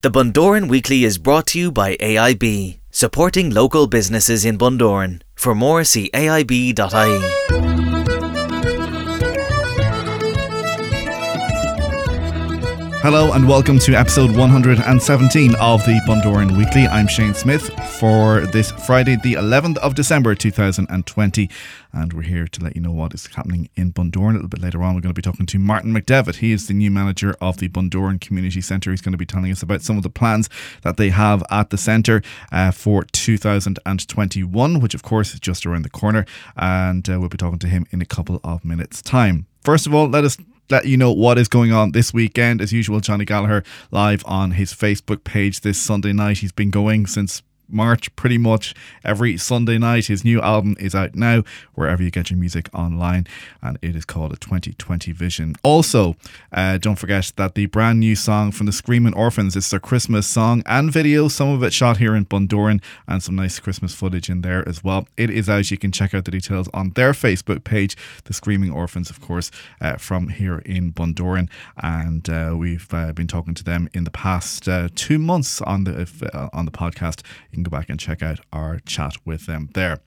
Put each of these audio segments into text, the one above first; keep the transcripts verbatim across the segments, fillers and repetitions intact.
The Bundoran Weekly is brought to you by A I B, supporting local businesses in Bundoran. For more, see A I B dot I E. Hello and welcome to episode one hundred seventeen of the Bundoran Weekly. I'm Shane Smith for this Friday, the eleventh of December two thousand twenty. And we're here to let you know what is happening in Bundoran. A little bit later on, we're going to be talking to Martin McDevitt. He is the new manager of the Bundoran Community Centre. He's going to be telling us about some of the plans that they have at the centre uh, for two thousand twenty-one, which of course is just around the corner. And uh, we'll be talking to him in a couple of minutes' time. First of all, let us let you know what is going on this weekend. As usual, Johnny Gallagher live on his Facebook page this Sunday night. He's been going since March, pretty much every Sunday night. His new album is out now wherever you get your music online, and it is called A twenty twenty Vision. Also, uh, don't forget that the brand new song from The Screaming Orphans, it's their Christmas song and video, some of it shot here in Bundoran, and some nice Christmas footage in there as well. It is out. You can check out the details on their Facebook page, The Screaming Orphans, of course, uh, from here in Bundoran, and uh, we've uh, been talking to them in the past uh, two months on the uh, on the podcast. You can go back and check out our chat with them there.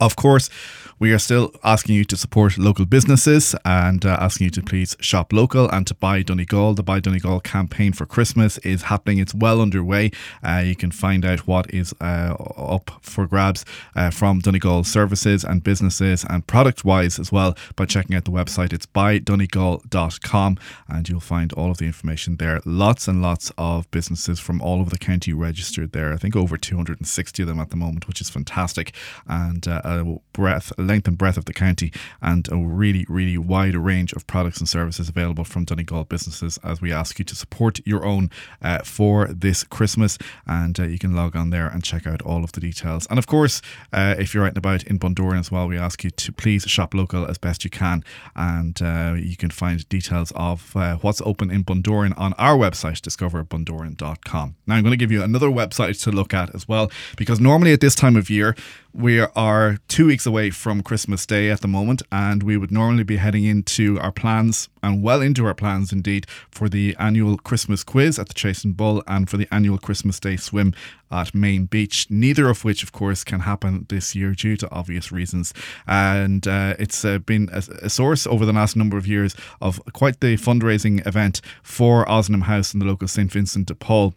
Of course, we are still asking you to support local businesses and uh, asking you to please shop local and to buy Donegal. The Buy Donegal campaign for Christmas is happening. It's well underway. Uh, you can find out what is uh, up for grabs uh, from Donegal services and businesses and product-wise as well by checking out the website. It's buy donegal dot com, and you'll find all of the information there. Lots and lots of businesses from all over the county registered there. I think over two hundred sixty of them at the moment, which is fantastic. And uh, A breadth, length and breadth of the county, and a really, really wide range of products and services available from Donegal businesses, as we ask you to support your own uh, for this Christmas. And uh, you can log on there and check out all of the details. And of course, uh, if you're out and about in Bundoran as well, we ask you to please shop local as best you can. And uh, you can find details of uh, what's open in Bundoran on our website, discover bundoran dot com. Now I'm going to give you another website to look at as well, because normally at this time of year, we are two weeks away from Christmas Day at the moment, and we would normally be heading into our plans, and well into our plans indeed, for the annual Christmas quiz at the Chase and Bull and for the annual Christmas Day swim at Main Beach, neither of which, of course, can happen this year due to obvious reasons. And uh, it's uh, been a, a source over the last number of years of quite the fundraising event for Ozanam House and the local Saint Vincent de Paul.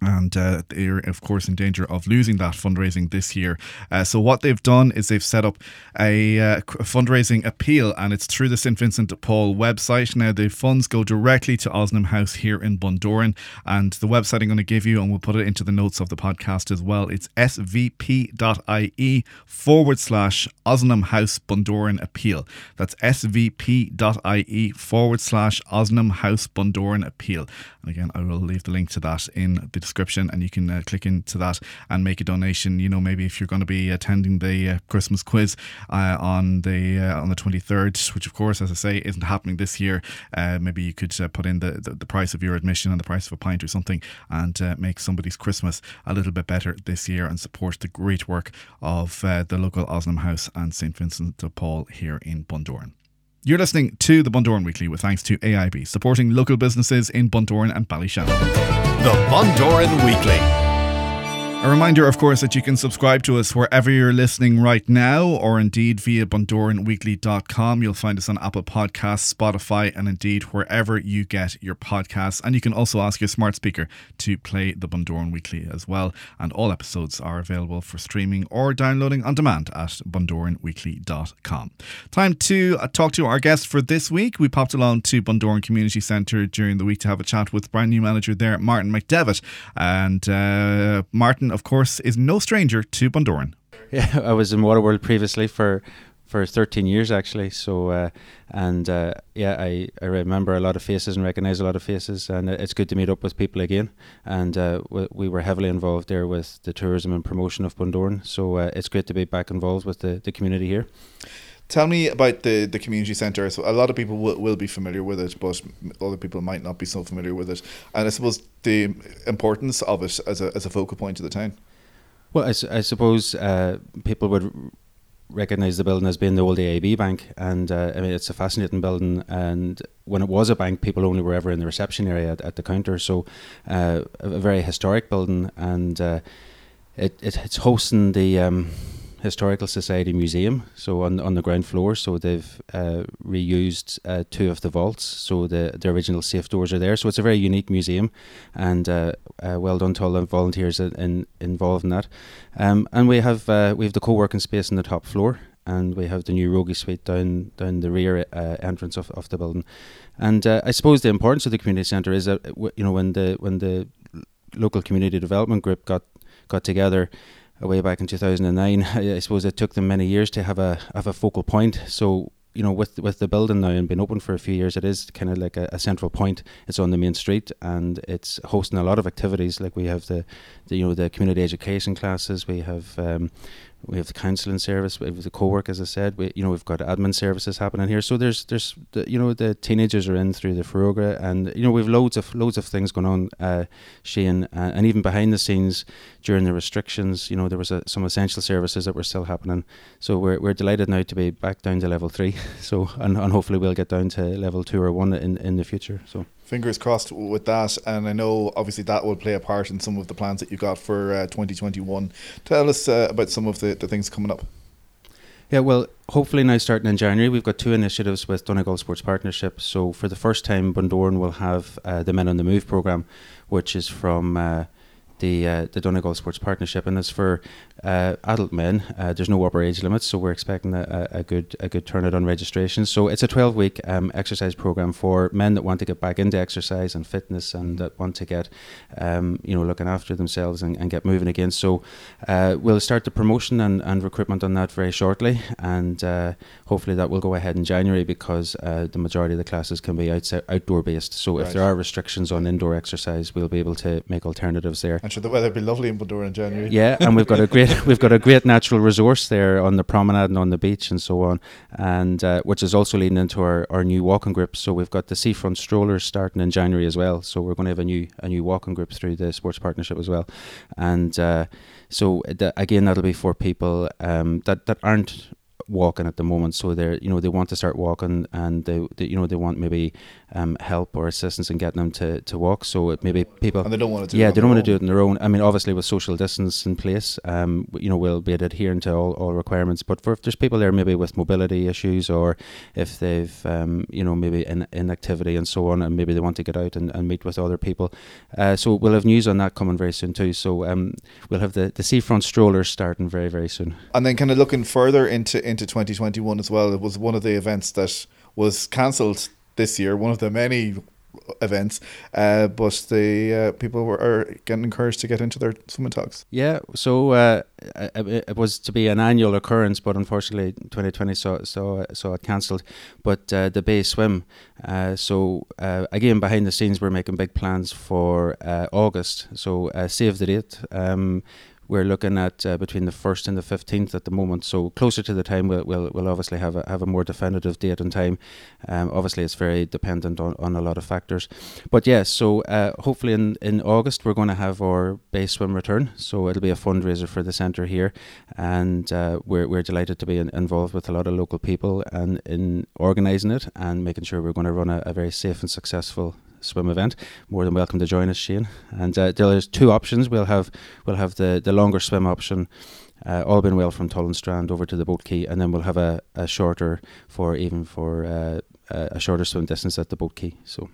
And uh, they're, of course, in danger of losing that fundraising this year. Uh, so what they've done is they've set up a uh, fundraising appeal, and it's through the Saint Vincent de Paul website. Now, the funds go directly to Ozanam House here in Bundoran. And the website I'm going to give you, and we'll put it into the notes of the podcast as well, it's svp.ie forward slash Ozanam House Bundoran Appeal. That's svp.ie forward slash Ozanam House Bundoran Appeal. And again, I will leave the link to that in the description, and you can uh, click into that and make a donation. You know, maybe if you're going to be attending the uh, Christmas quiz uh, on the uh, on the twenty-third, which of course, as I say, isn't happening this year, uh, maybe you could uh, put in the, the, the price of your admission and the price of a pint or something, and uh, make somebody's Christmas a little bit better this year and support the great work of uh, the local Ozanam House and Saint Vincent de Paul here in Bundoran. You're listening to the Bundoran Weekly with thanks to A I B, supporting local businesses in Bundoran and Ballyshannon. The Bundoran Weekly. A reminder, of course, that you can subscribe to us wherever you're listening right now, or indeed via bundoran weekly dot com. You'll find us on Apple Podcasts, Spotify, and indeed wherever you get your podcasts. And you can also ask your smart speaker to play the Bundoran Weekly as well. And all episodes are available for streaming or downloading on demand at bundoran weekly dot com. Time to talk to our guest for this week. We popped along to Bundoran Community Centre during the week to have a chat with brand new manager there, Martin McDevitt. And uh, Martin, of course, is no stranger to Bundoran. Yeah, I was in Waterworld previously for for thirteen years actually. So uh, and uh, yeah, I, I remember a lot of faces and recognize a lot of faces, and it's good to meet up with people again. And uh, we, we were heavily involved there with the tourism and promotion of Bundoran, so uh, it's great to be back involved with the, the community here. Tell me about the, the community centre. So a lot of people will, will be familiar with it, but other people might not be so familiar with it. And I suppose the importance of it as a as a focal point of the town. Well, I, I suppose uh, people would recognise the building as being the old A I B Bank, and uh, I mean it's a fascinating building. And when it was a bank, people only were ever in the reception area at, at the counter. So uh, a very historic building, and uh, it, it it's hosting the. Um, Historical Society Museum, so on on the ground floor. So they've uh, reused uh, two of the vaults, so the, the original safe doors are there. So it's a very unique museum, and uh, uh, well done to all the volunteers in, in, involved in that. Um, and we have uh, we have the co-working space on the top floor, and we have the new Rogie Suite down down the rear uh, entrance of, of the building. And uh, I suppose the importance of the community centre is that you know when the when the local community development group got got together. Way back in two thousand nine, I suppose it took them many years to have a have a focal point. So you know, with with the building now and been open for a few years, it is kind of like a, a central point. It's on the main street, and it's hosting a lot of activities. Like we have the, the you know the community education classes. We have um, we have the counselling service. We have the co-work, as I said. We you know we've got admin services happening here. So there's there's the, you know the teenagers are in through the Ferrogra, and you know we've loads of loads of things going on, uh, Shane, uh, and even behind the scenes. During the restrictions, you know, there was a, some essential services that were still happening. So we're we're delighted now to be back down to level three. So and, and hopefully we'll get down to level two or one in, in the future. So fingers crossed with that. And I know obviously that will play a part in some of the plans that you got for uh, twenty twenty-one. Tell us uh, about some of the, the things coming up. Yeah, well, hopefully now starting in January, we've got two initiatives with Donegal Sports Partnership. So for the first time, Bundoran will have uh, the Men on the Move programme, which is from... Uh, the uh, the Donegal Sports Partnership, and it's for uh, adult men. Uh, there's no upper age limits, so we're expecting a, a good a good turnout on registration. So it's a twelve-week um, exercise program for men that want to get back into exercise and fitness, and that want to get um, you know looking after themselves and, and get moving again. So uh, we'll start the promotion and, and recruitment on that very shortly, and uh, hopefully that will go ahead in January, because uh, the majority of the classes can be outside, outdoor based. So right. If there are restrictions on indoor exercise, we'll be able to make alternatives there. I'm sure the weather will be lovely in Bundoran in January. Yeah, and we've got a great we've got a great natural resource there on the promenade and on the beach and so on, and uh, which is also leading into our, our new walking group. So we've got the Seafront Strollers starting in January as well. So we're going to have a new a new walking group through the sports partnership as well, and uh, so th- again that'll be for people um, that that aren't walking at the moment, so they're you know they want to start walking, and they, they you know they want maybe um help or assistance in getting them to to walk. So it maybe people and they don't want to do yeah it on they don't want own. to do it on their own. I mean, obviously with social distance in place, um you know we'll be adhering to all, all requirements, but for if there's people there maybe with mobility issues, or if they've um you know maybe in inactivity and so on, and maybe they want to get out and, and meet with other people, uh so we'll have news on that coming very soon too. So um we'll have the the Seafront Strollers starting very very soon. And then kind of looking further into into to twenty twenty-one as well, it was one of the events that was cancelled this year, one of the many events, uh, but the uh, people were are getting encouraged to get into their swimming talks. Yeah, so uh, it was to be an annual occurrence, but unfortunately twenty twenty saw saw, saw it cancelled. But uh, the Bay Swim, uh, so uh, again behind the scenes we're making big plans for uh, August, so uh, save the date. Um, We're looking at uh, between the first and the fifteenth at the moment. So closer to the time, we'll we'll, we'll obviously have a have a more definitive date and time. Um, obviously, it's very dependent on, on a lot of factors. But yeah, so uh, hopefully in, in August we're going to have our Bay Swim return. So it'll be a fundraiser for the centre here, and uh, we're we're delighted to be in, involved with a lot of local people and in organising it and making sure we're going to run a, a very safe and successful swim event. More than welcome to join us, Shane. And uh, there's two options. We'll have we'll have the, the longer swim option, uh, all been well from Tullin Strand over to the boat quay, and then we'll have a, a shorter for even for uh, a shorter swim distance at the boat quay. So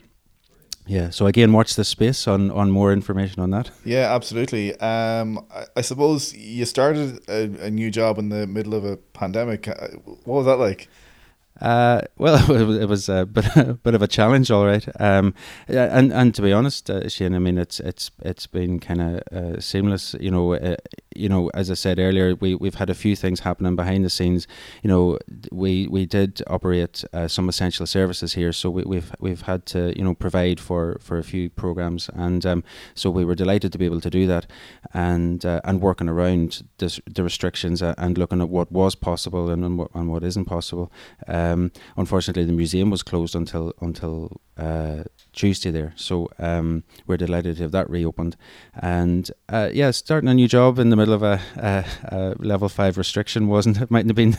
yeah, so again, watch this space on, on more information on that. Yeah, absolutely. Um, I, I suppose you started a, a new job in the middle of a pandemic. What was that like? Uh, well, it was, it was a bit, a bit of a challenge, all right. Um, and and to be honest, uh, Shane, I mean, it's it's it's been kind of uh, seamless. You know, uh, you know, as I said earlier, we, we've had a few things happening behind the scenes. You know, we we did operate uh, some essential services here, so we, we've we've had to, you know, provide for, for a few programmes, and um, so we were delighted to be able to do that, and uh, and working around this, the restrictions uh, and looking at what was possible and, and what and what isn't possible. Um, unfortunately, the museum was closed until until uh, Tuesday there, so um, we're delighted to have that reopened, and uh, yeah, starting a new job in the middle of a, a, a level five restriction wasn't it mightn't have been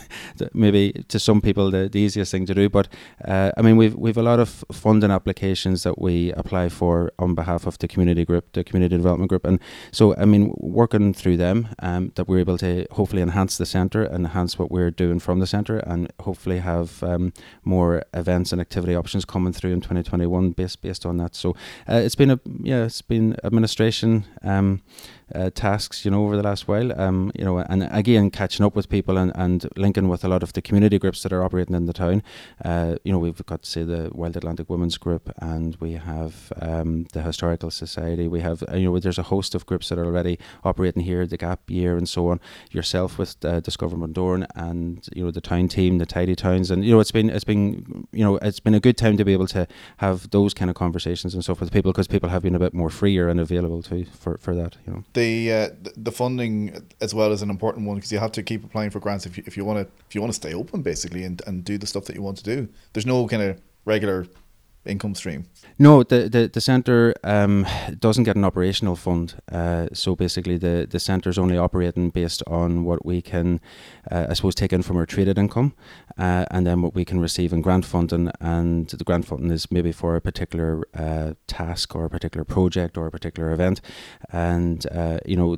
maybe to some people the, the easiest thing to do, but uh, I mean we've we've a lot of funding applications that we apply for on behalf of the community group, the community development group, and so I mean working through them um, that we're able to hopefully enhance the centre and enhance what we're doing from the centre, and hopefully have um, more events and activity options coming through in twenty twenty-one based based on that. So uh, it's been a yeah it's been administration um uh, tasks, you know, over the last while, um you know, and again catching up with people and, and linking with a lot of the community groups that are operating in the town. Uh you know, we've got to say the Wild Atlantic Women's Group, and we have um the Historical Society, we have uh, you know, there's a host of groups that are already operating here, the Gap Year and so on, yourself with uh, Discover Bundoran, and you know, the town team, the Tidy Towns, and you know, it's been it's been you know, it's been a good time to be able to have those kind of conversations and stuff with people, because people have been a bit more freer and available to for, for that, you know. The uh, the funding as well is an important one, because you have to keep applying for grants if you if you want to if you want to stay open basically and, and do the stuff that you want to do. There's no kind of regular income stream. No, the the, the centre um, doesn't get an operational fund, uh, so basically the, the centre's only operating based on what we can uh, I suppose take in from our traded income, uh, and then what we can receive in grant funding, and the grant funding is maybe for a particular uh, task or a particular project or a particular event, and uh, you know,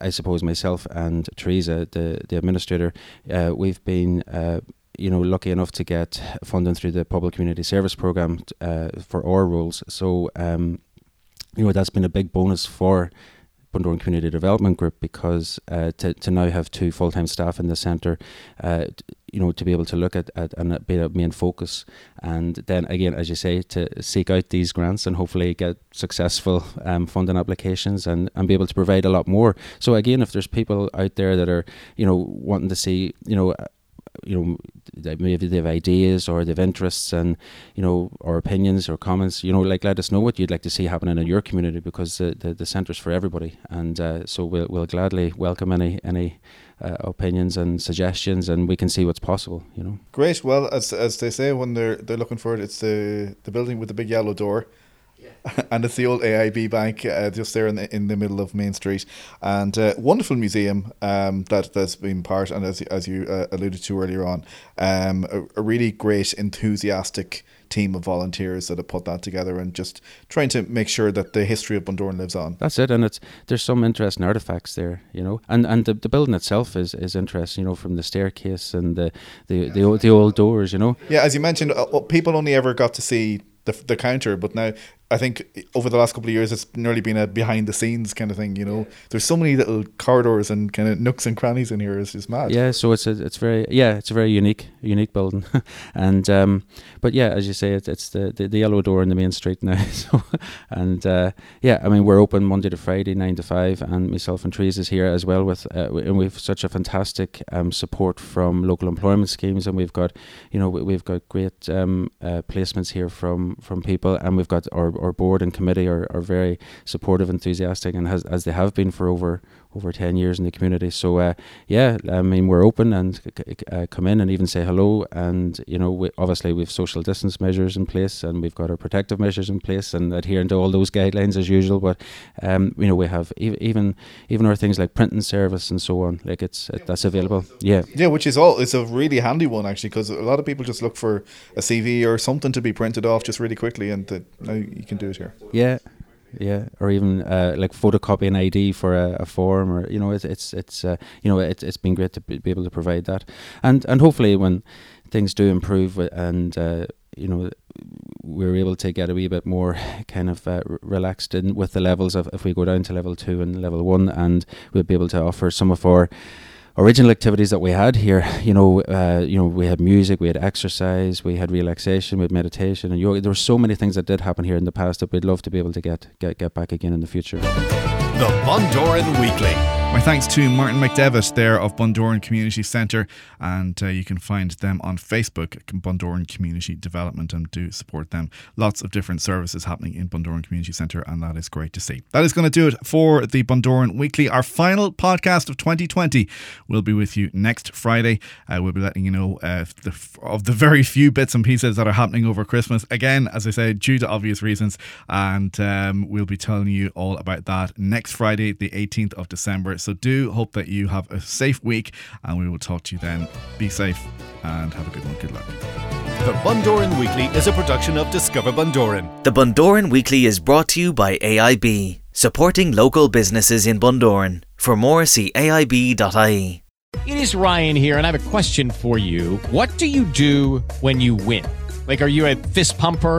I suppose myself and Teresa, the, the administrator, uh, we've been uh, you know, lucky enough to get funding through the Public Community Service Programme uh, for our roles. So, um, you know, that's been a big bonus for Bundoran Community Development Group, because uh, to, to now have two full-time staff in the centre, uh, you know, to be able to look at, at and be a main focus, and then again, as you say, to seek out these grants and hopefully get successful um, funding applications, and, and be able to provide a lot more. So again, if there's people out there that are, you know, wanting to see, you know, you know, they, maybe they have ideas or they have interests, and you know, or opinions or comments, you know, like let us know what you'd like to see happening in your community, because the the, the centre's for everybody, and uh, so we'll we'll gladly welcome any any uh, opinions and suggestions, and we can see what's possible, you know. Great. Well, as as they say, when they're they're looking for it, it's the the building with the big yellow door. And it's the old A I B Bank, uh, just there in the, in the middle of Main Street, and uh, wonderful museum um, that that's been part, and as as you uh, alluded to earlier on, um, a, a really great enthusiastic team of volunteers that have put that together, and just trying to make sure that the history of Bundoran lives on. That's it, and it's there's some interesting artifacts there, you know, and and the, the building itself is, is interesting, you know, from the staircase and the the yeah, the, the, old, the old doors, you know. Yeah, as you mentioned, uh, people only ever got to see the the counter, but now I think over the last couple of years it's nearly been a behind the scenes kind of thing, you know. There's so many little corridors and kind of nooks and crannies in here, it's just mad. Yeah, so it's a, it's very yeah it's a very unique unique building, and um but yeah, as you say, it, it's the, the the yellow door in the main street now. So and uh yeah I mean, we're open Monday to Friday nine to five, and myself and Therese is here as well with uh, and we've such a fantastic um support from local employment schemes, and we've got, you know, we've got great um uh, placements here from from people, and we've got our, our board and committee are, are very supportive, enthusiastic, and has, as they have been for over over ten years in the community. So uh, yeah, I mean, we're open, and uh, come in and even say hello, and you know, we, obviously we've social distance measures in place, and we've got our protective measures in place, and adhering to all those guidelines as usual, but um, you know, we have e- even even our things like printing service and so on, like it's it, that's available. Yeah, yeah, which is all, it's a really handy one actually, because a lot of people just look for a C V or something to be printed off just really quickly, and the, now you can do it here. Yeah. Yeah, or even uh, like photocopy an I D for a, a form, or you know, it's it's it's uh, you know, it's it's been great to be able to provide that, and and hopefully when things do improve and uh, you know, we're able to get a wee bit more kind of uh, relaxed in with the levels of, if we go down to level two and level one, and we'll be able to offer some of our original activities that we had here, you know, uh, you know, we had music, we had exercise, we had relaxation, we had meditation and yoga. There were so many things that did happen here in the past that we'd love to be able to get get, get back again in the future. The Bundoran Weekly. My thanks to Martin McDevitt there of Bundoran Community Centre, and uh, you can find them on Facebook, Bundoran Community Development, and do support them. Lots of different services happening in Bundoran Community Centre, and that is great to see. That is going to do it for the Bundoran Weekly. Our final podcast of twenty twenty will be with you next Friday. Uh, we'll be letting you know uh, the, of the very few bits and pieces that are happening over Christmas. Again, as I say, due to obvious reasons, and um, we'll be telling you all about that next Friday, the eighteenth of December. So do hope that you have a safe week, and we will talk to you then. Be safe and have a good one. Good luck. The Bundoran Weekly is a production of Discover Bundoran. The Bundoran Weekly is brought to you by A I B, supporting local businesses in Bundoran. For more, see A I B dot I E. It is Ryan here, and I have a question for you. What do you do when you win? Like, are you a fist pumper,